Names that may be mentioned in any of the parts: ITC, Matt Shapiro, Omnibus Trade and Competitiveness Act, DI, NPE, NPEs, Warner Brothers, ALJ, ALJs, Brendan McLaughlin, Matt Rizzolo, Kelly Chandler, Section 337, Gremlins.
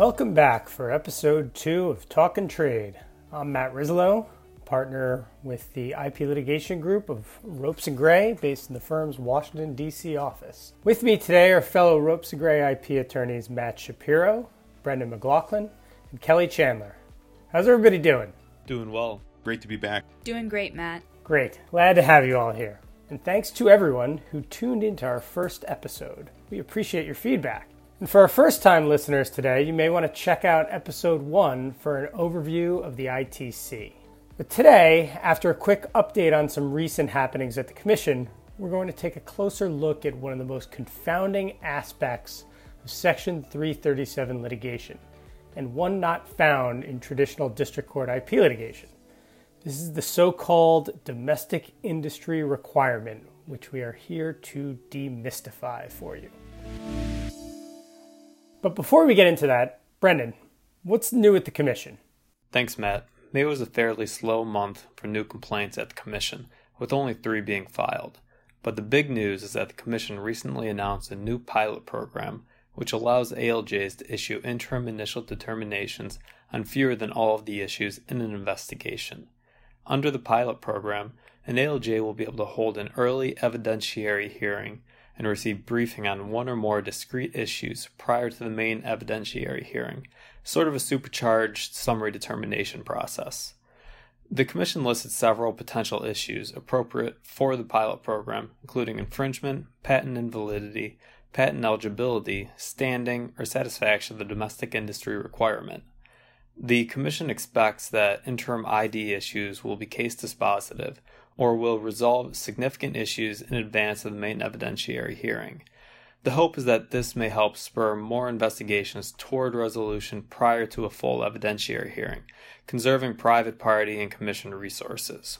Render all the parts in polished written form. Welcome back for episode 2 of Talkin' Trade. I'm Matt Rizzolo, partner with the IP litigation group of Ropes & Gray based in the firm's Washington, D.C. office. With me today are fellow Ropes & Gray IP attorneys Matt Shapiro, Brendan McLaughlin, and Kelly Chandler. How's everybody doing? Doing well. Great to be back. Doing great, Matt. Great. Glad to have you all here. And thanks to everyone who tuned into our first episode. We appreciate your feedback. And for our first-time listeners today, you may want to check out Episode 1 for an overview of the ITC. But today, after a quick update on some recent happenings at the Commission, we're going to take a closer look at one of the most confounding aspects of Section 337 litigation, and one not found in traditional district court IP litigation. This is the so-called domestic industry requirement, which we are here to demystify for you. But before we get into that, Brendan, what's new at the Commission? Thanks, Matt. May was a fairly slow month for new complaints at the Commission, with only 3 being filed. But the big news is that the Commission recently announced a new pilot program, which allows ALJs to issue interim initial determinations on fewer than all of the issues in an investigation. Under the pilot program, an ALJ will be able to hold an early evidentiary hearing and receive briefing on one or more discrete issues prior to the main evidentiary hearing, sort of a supercharged summary determination process. The Commission listed several potential issues appropriate for the pilot program, including infringement, patent invalidity, patent eligibility, standing, or satisfaction of the domestic industry requirement. The Commission expects that interim ID issues will be case dispositive, or will resolve significant issues in advance of the main evidentiary hearing. The hope is that this may help spur more investigations toward resolution prior to a full evidentiary hearing, conserving private party and commission resources.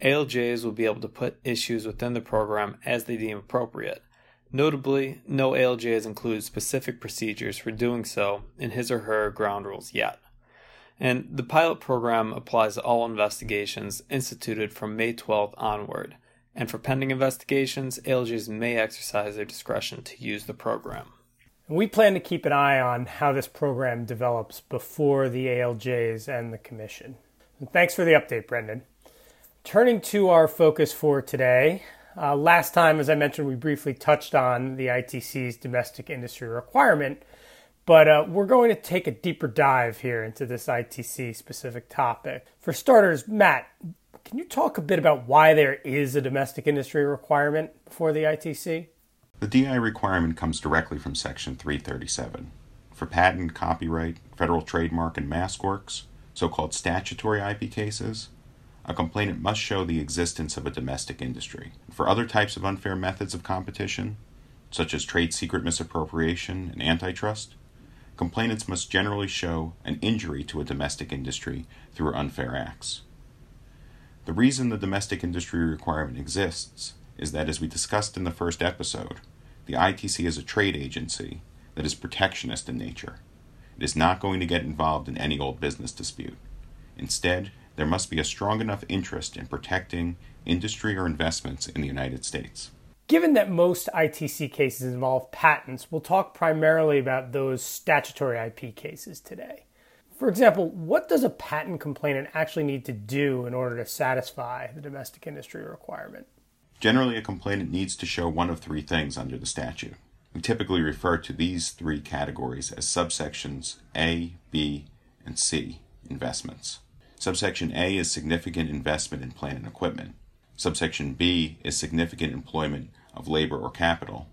ALJs will be able to put issues within the program as they deem appropriate. Notably, no ALJ has included specific procedures for doing so in his or her ground rules yet. And the pilot program applies to all investigations instituted from May 12th onward. And for pending investigations, ALJs may exercise their discretion to use the program. We plan to keep an eye on how this program develops before the ALJs and the Commission. And thanks for the update, Brendan. Turning to our focus for today, last time, as I mentioned, we briefly touched on the ITC's domestic industry requirement. But we're going to take a deeper dive here into this ITC-specific topic. For starters, Matt, can you talk a bit about why there is a domestic industry requirement for the ITC? The DI requirement comes directly from Section 337. For patent, copyright, federal trademark, and mask works, so-called statutory IP cases, a complainant must show the existence of a domestic industry. For other types of unfair methods of competition, such as trade secret misappropriation and antitrust, complainants must generally show an injury to a domestic industry through unfair acts. The reason the domestic industry requirement exists is that, as we discussed in the first episode, the ITC is a trade agency that is protectionist in nature. It is not going to get involved in any old business dispute. Instead, there must be a strong enough interest in protecting industry or investments in the United States. Given that most ITC cases involve patents, we'll talk primarily about those statutory IP cases today. For example, what does a patent complainant actually need to do in order to satisfy the domestic industry requirement? Generally, a complainant needs to show one of 3 things under the statute. We typically refer to these 3 categories as subsections A, B, and C, investments. Subsection A is significant investment in plant and equipment. Subsection B is significant employment of labor or capital,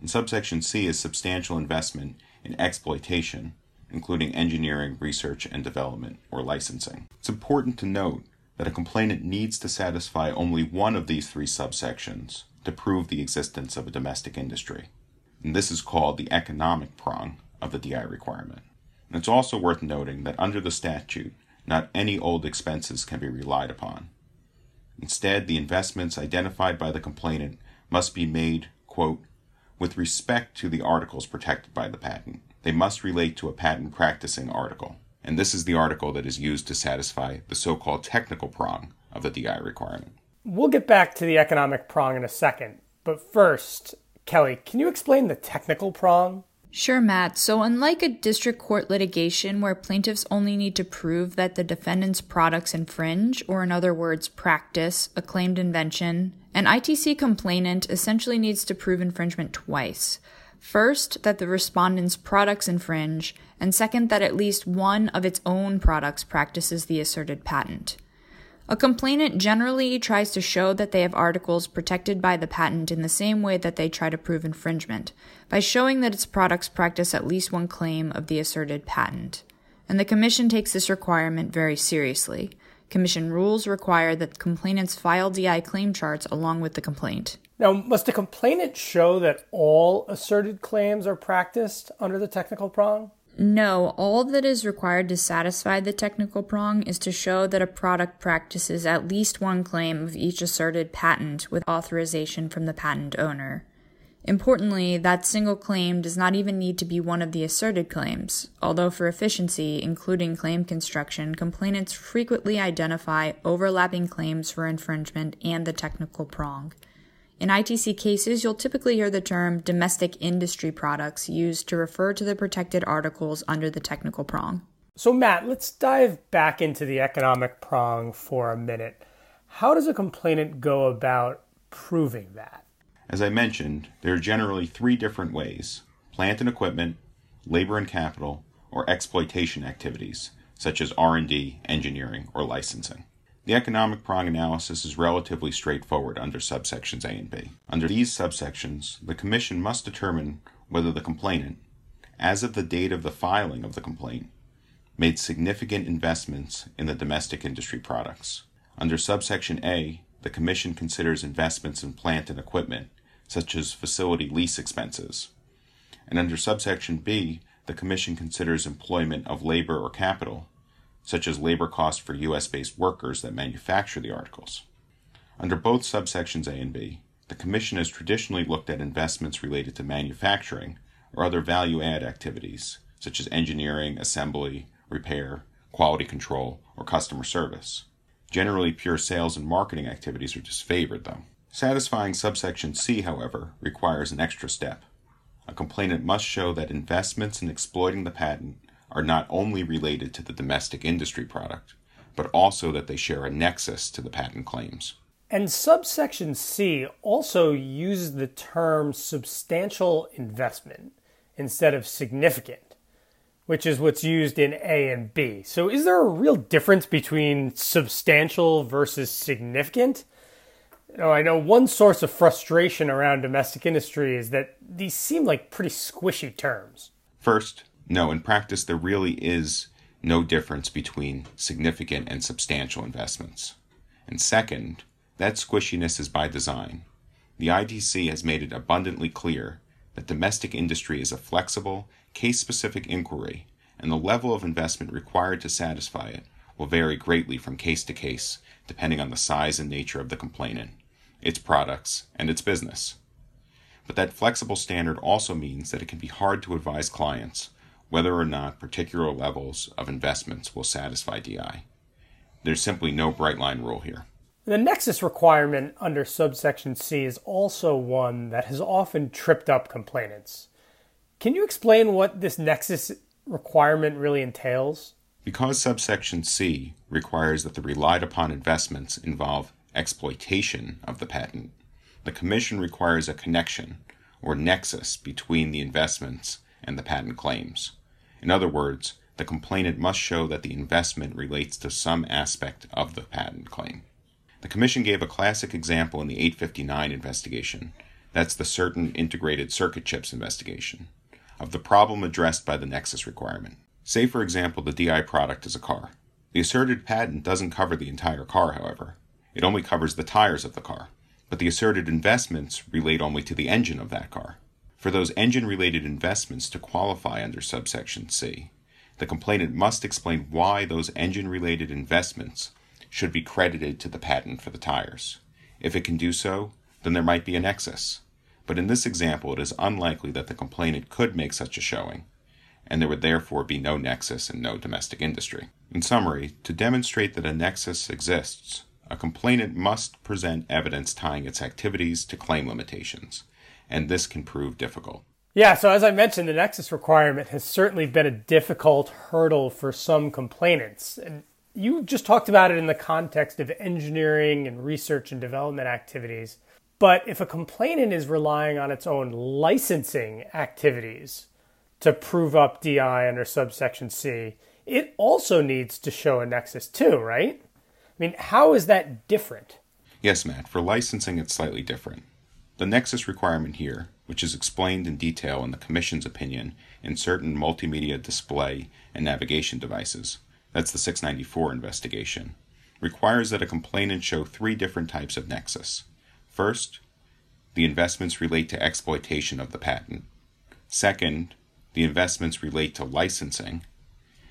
and subsection C is substantial investment in exploitation, including engineering, research and development, or licensing. It's important to note that a complainant needs to satisfy only one of these 3 subsections to prove the existence of a domestic industry, and this is called the economic prong of the DI requirement. And it's also worth noting that under the statute, not any old expenses can be relied upon. Instead, the investments identified by the complainant must be made, quote, with respect to the articles protected by the patent. They must relate to a patent practicing article. And this is the article that is used to satisfy the so-called technical prong of the DI requirement. We'll get back to the economic prong in a second. But first, Kelly, can you explain the technical prong? Sure, Matt. So unlike a district court litigation where plaintiffs only need to prove that the defendant's products infringe, or in other words, practice, a claimed invention, an ITC complainant essentially needs to prove infringement twice. First, that the respondent's products infringe, and second, that at least one of its own products practices the asserted patent. A complainant generally tries to show that they have articles protected by the patent in the same way that they try to prove infringement, by showing that its products practice at least one claim of the asserted patent. And the Commission takes this requirement very seriously. Commission rules require that complainants file DI claim charts along with the complaint. Now, must a complainant show that all asserted claims are practiced under the technical prong? No, all that is required to satisfy the technical prong is to show that a product practices at least one claim of each asserted patent with authorization from the patent owner. Importantly, that single claim does not even need to be one of the asserted claims, although for efficiency, including claim construction, complainants frequently identify overlapping claims for infringement and the technical prong. In ITC cases, you'll typically hear the term domestic industry products used to refer to the protected articles under the technical prong. So Matt, let's dive back into the economic prong for a minute. How does a complainant go about proving that? As I mentioned, there are generally three different ways: plant and equipment, labor and capital, or exploitation activities, such as R&D, engineering, or licensing. The economic prong analysis is relatively straightforward under subsections A and B. Under these subsections, the Commission must determine whether the complainant, as of the date of the filing of the complaint, made significant investments in the domestic industry products. Under subsection A, the Commission considers investments in plant and equipment, such as facility lease expenses. And under subsection B, the Commission considers employment of labor or capital, such as labor costs for U.S.-based workers that manufacture the articles. Under both subsections A and B, the Commission has traditionally looked at investments related to manufacturing or other value-add activities, such as engineering, assembly, repair, quality control, or customer service. Generally, pure sales and marketing activities are disfavored, though. Satisfying subsection C, however, requires an extra step. A complainant must show that investments in exploiting the patent are not only related to the domestic industry product, but also that they share a nexus to the patent claims. And subsection C also uses the term substantial investment instead of significant, which is what's used in A and B. So is there a real difference between substantial versus significant? I know one source of frustration around domestic industry is that these seem like pretty squishy terms. First, no, in practice, there really is no difference between significant and substantial investments. And second, that squishiness is by design. The ITC has made it abundantly clear that domestic industry is a flexible, case-specific inquiry, and the level of investment required to satisfy it will vary greatly from case to case, depending on the size and nature of the complainant, its products, and its business. But that flexible standard also means that it can be hard to advise clients whether or not particular levels of investments will satisfy DI. There's simply no bright line rule here. The nexus requirement under subsection C is also one that has often tripped up complainants. Can you explain what this nexus requirement really entails? Because subsection C requires that the relied upon investments involve exploitation of the patent, the Commission requires a connection or nexus between the investments and the patent claims. In other words, the complainant must show that the investment relates to some aspect of the patent claim. The Commission gave a classic example in the 859 investigation, that's the certain integrated circuit chips investigation, of the problem addressed by the nexus requirement. Say, for example, the DI product is a car. The asserted patent doesn't cover the entire car, however. It only covers the tires of the car, but the asserted investments relate only to the engine of that car. For those engine-related investments to qualify under subsection C, the complainant must explain why those engine-related investments should be credited to the patent for the tires. If it can do so, then there might be a nexus. But in this example, it is unlikely that the complainant could make such a showing, and there would therefore be no nexus and no domestic industry. In summary, to demonstrate that a nexus exists, a complainant must present evidence tying its activities to claim limitations, and this can prove difficult. Yeah, so as I mentioned, the nexus requirement has certainly been a difficult hurdle for some complainants. And you just talked about it in the context of engineering and research and development activities. But if a complainant is relying on its own licensing activities to prove up DI under subsection C, it also needs to show a nexus too, right? I mean, how is that different? Yes, Matt. For licensing, it's slightly different. The nexus requirement here, which is explained in detail in the Commission's opinion in certain multimedia display and navigation devices, that's the 694 investigation, requires that a complainant show three different types of nexus. First, the investments relate to exploitation of the patent. Second, the investments relate to licensing.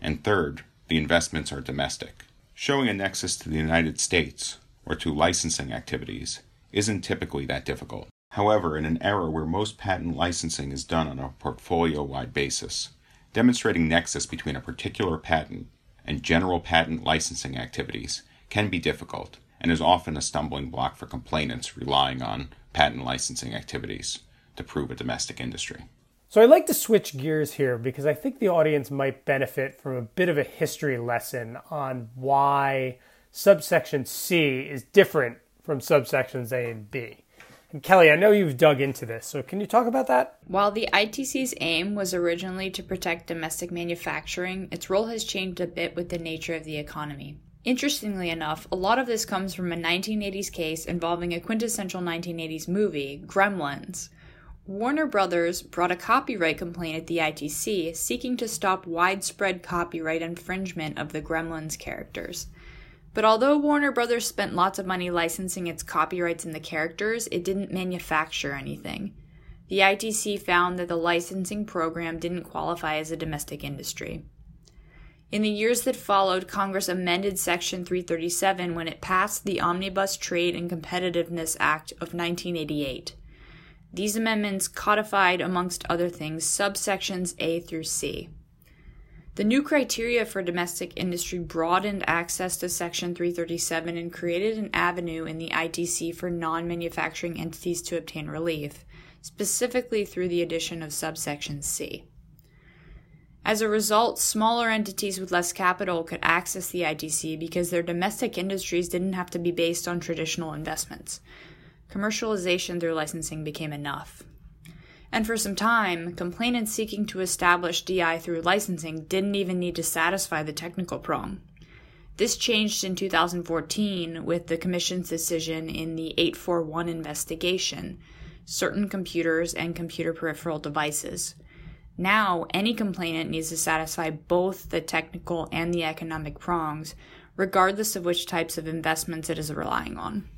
And third, the investments are domestic. Showing a nexus to the United States or to licensing activities isn't typically that difficult. However, in an era where most patent licensing is done on a portfolio-wide basis, demonstrating nexus between a particular patent and general patent licensing activities can be difficult and is often a stumbling block for complainants relying on patent licensing activities to prove a domestic industry. So I'd like to switch gears here because I think the audience might benefit from a bit of a history lesson on why subsection C is different from subsections A and B. And Kelly, I know you've dug into this, so can you talk about that? While the ITC's aim was originally to protect domestic manufacturing, its role has changed a bit with the nature of the economy. Interestingly enough, a lot of this comes from a 1980s case involving a quintessential 1980s movie, Gremlins. Warner Brothers brought a copyright complaint at the ITC seeking to stop widespread copyright infringement of the Gremlins characters. But although Warner Brothers spent lots of money licensing its copyrights in the characters, it didn't manufacture anything. The ITC found that the licensing program didn't qualify as a domestic industry. In the years that followed, Congress amended Section 337 when it passed the Omnibus Trade and Competitiveness Act of 1988. These amendments codified, amongst other things, subsections A through C. The new criteria for domestic industry broadened access to Section 337 and created an avenue in the ITC for non-manufacturing entities to obtain relief, specifically through the addition of subsection C. As a result, smaller entities with less capital could access the ITC because their domestic industries didn't have to be based on traditional investments. Commercialization through licensing became enough. And for some time, complainants seeking to establish DI through licensing didn't even need to satisfy the technical prong. This changed in 2014 with the Commission's decision in the 841 investigation, certain computers and computer peripheral devices. Now, any complainant needs to satisfy both the technical and the economic prongs, regardless of which types of investments it is relying on.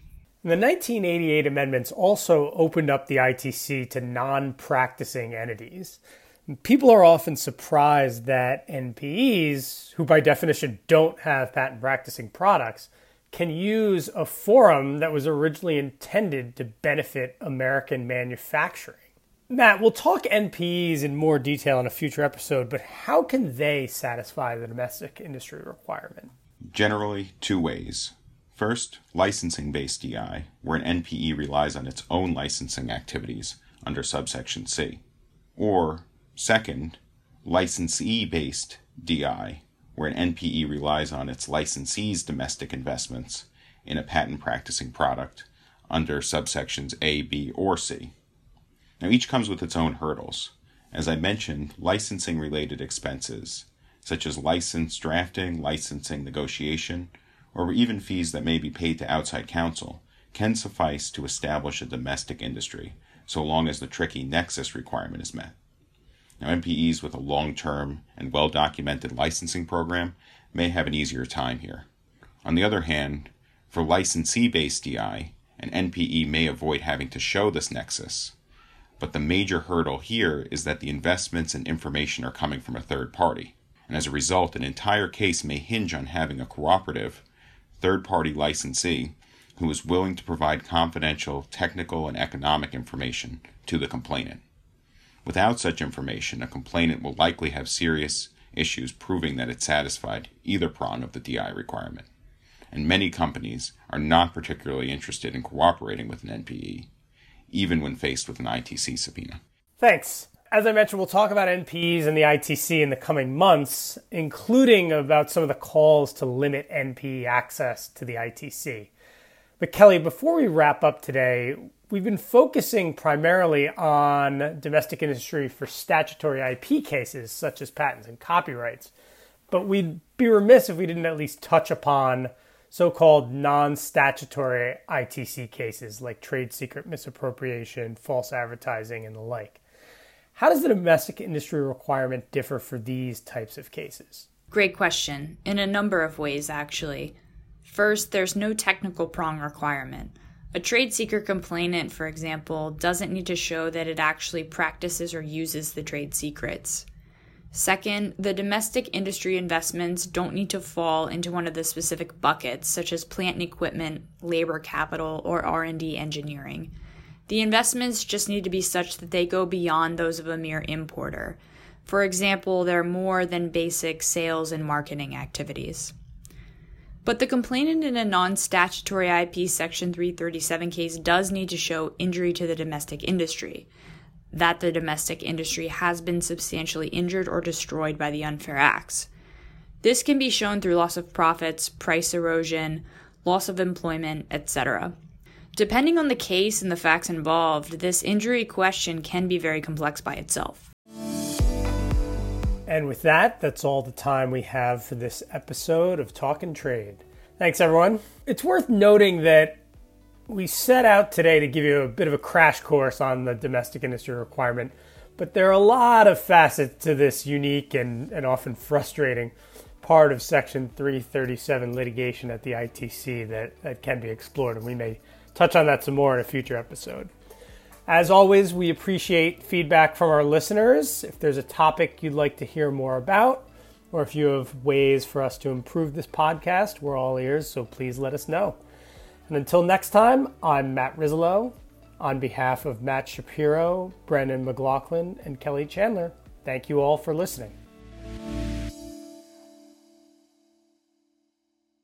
The 1988 amendments also opened up the ITC to non-practicing entities. People are often surprised that NPEs, who by definition don't have patent practicing products, can use a forum that was originally intended to benefit American manufacturing. Matt, we'll talk NPEs in more detail in a future episode, but how can they satisfy the domestic industry requirement? Generally, two ways. First, licensing-based DI, where an NPE relies on its own licensing activities under subsection C. Or, second, licensee-based DI, where an NPE relies on its licensee's domestic investments in a patent-practicing product under subsections A, B, or C. Now, each comes with its own hurdles. As I mentioned, licensing-related expenses, such as license drafting, licensing negotiation, or even fees that may be paid to outside counsel, can suffice to establish a domestic industry, so long as the tricky nexus requirement is met. Now, NPEs with a long-term and well-documented licensing program may have an easier time here. On the other hand, for licensee-based DI, an NPE may avoid having to show this nexus, but the major hurdle here is that the investments and information are coming from a third party, and as a result, an entire case may hinge on having a cooperative third-party licensee who is willing to provide confidential technical and economic information to the complainant. Without such information, a complainant will likely have serious issues proving that it satisfied either prong of the DI requirement, and many companies are not particularly interested in cooperating with an NPE, even when faced with an ITC subpoena. Thanks. As I mentioned, we'll talk about NPEs and the ITC in the coming months, including about some of the calls to limit NPE access to the ITC. But Kelly, before we wrap up today, we've been focusing primarily on domestic industry for statutory IP cases, such as patents and copyrights. But we'd be remiss if we didn't at least touch upon so-called non-statutory ITC cases like trade secret misappropriation, false advertising, and the like. How does the domestic industry requirement differ for these types of cases? Great question. In a number of ways, actually. First, there's no technical prong requirement. A trade secret complainant, for example, doesn't need to show that it actually practices or uses the trade secrets. Second, the domestic industry investments don't need to fall into one of the specific buckets, such as plant and equipment, labor capital, or R&D engineering. The investments just need to be such that they go beyond those of a mere importer. For example, they're more than basic sales and marketing activities. But the complainant in a non-statutory IP Section 337 case does need to show injury to the domestic industry, that the domestic industry has been substantially injured or destroyed by the unfair acts. This can be shown through loss of profits, price erosion, loss of employment, etc. Depending on the case and the facts involved, this injury question can be very complex by itself. And with that, that's all the time we have for this episode of Talkin' Trade. Thanks, everyone. It's worth noting that we set out today to give you a bit of a crash course on the domestic industry requirement, but there are a lot of facets to this unique and often frustrating part of Section 337 litigation at the ITC that can be explored, and we may touch on that some more in a future episode. As always, we appreciate feedback from our listeners. If there's a topic you'd like to hear more about, or if you have ways for us to improve this podcast, we're all ears, so please let us know. And until next time, I'm Matt Rizzolo. On behalf of Matt Shapiro, Brendan McLaughlin, and Kelly Chandler, thank you all for listening.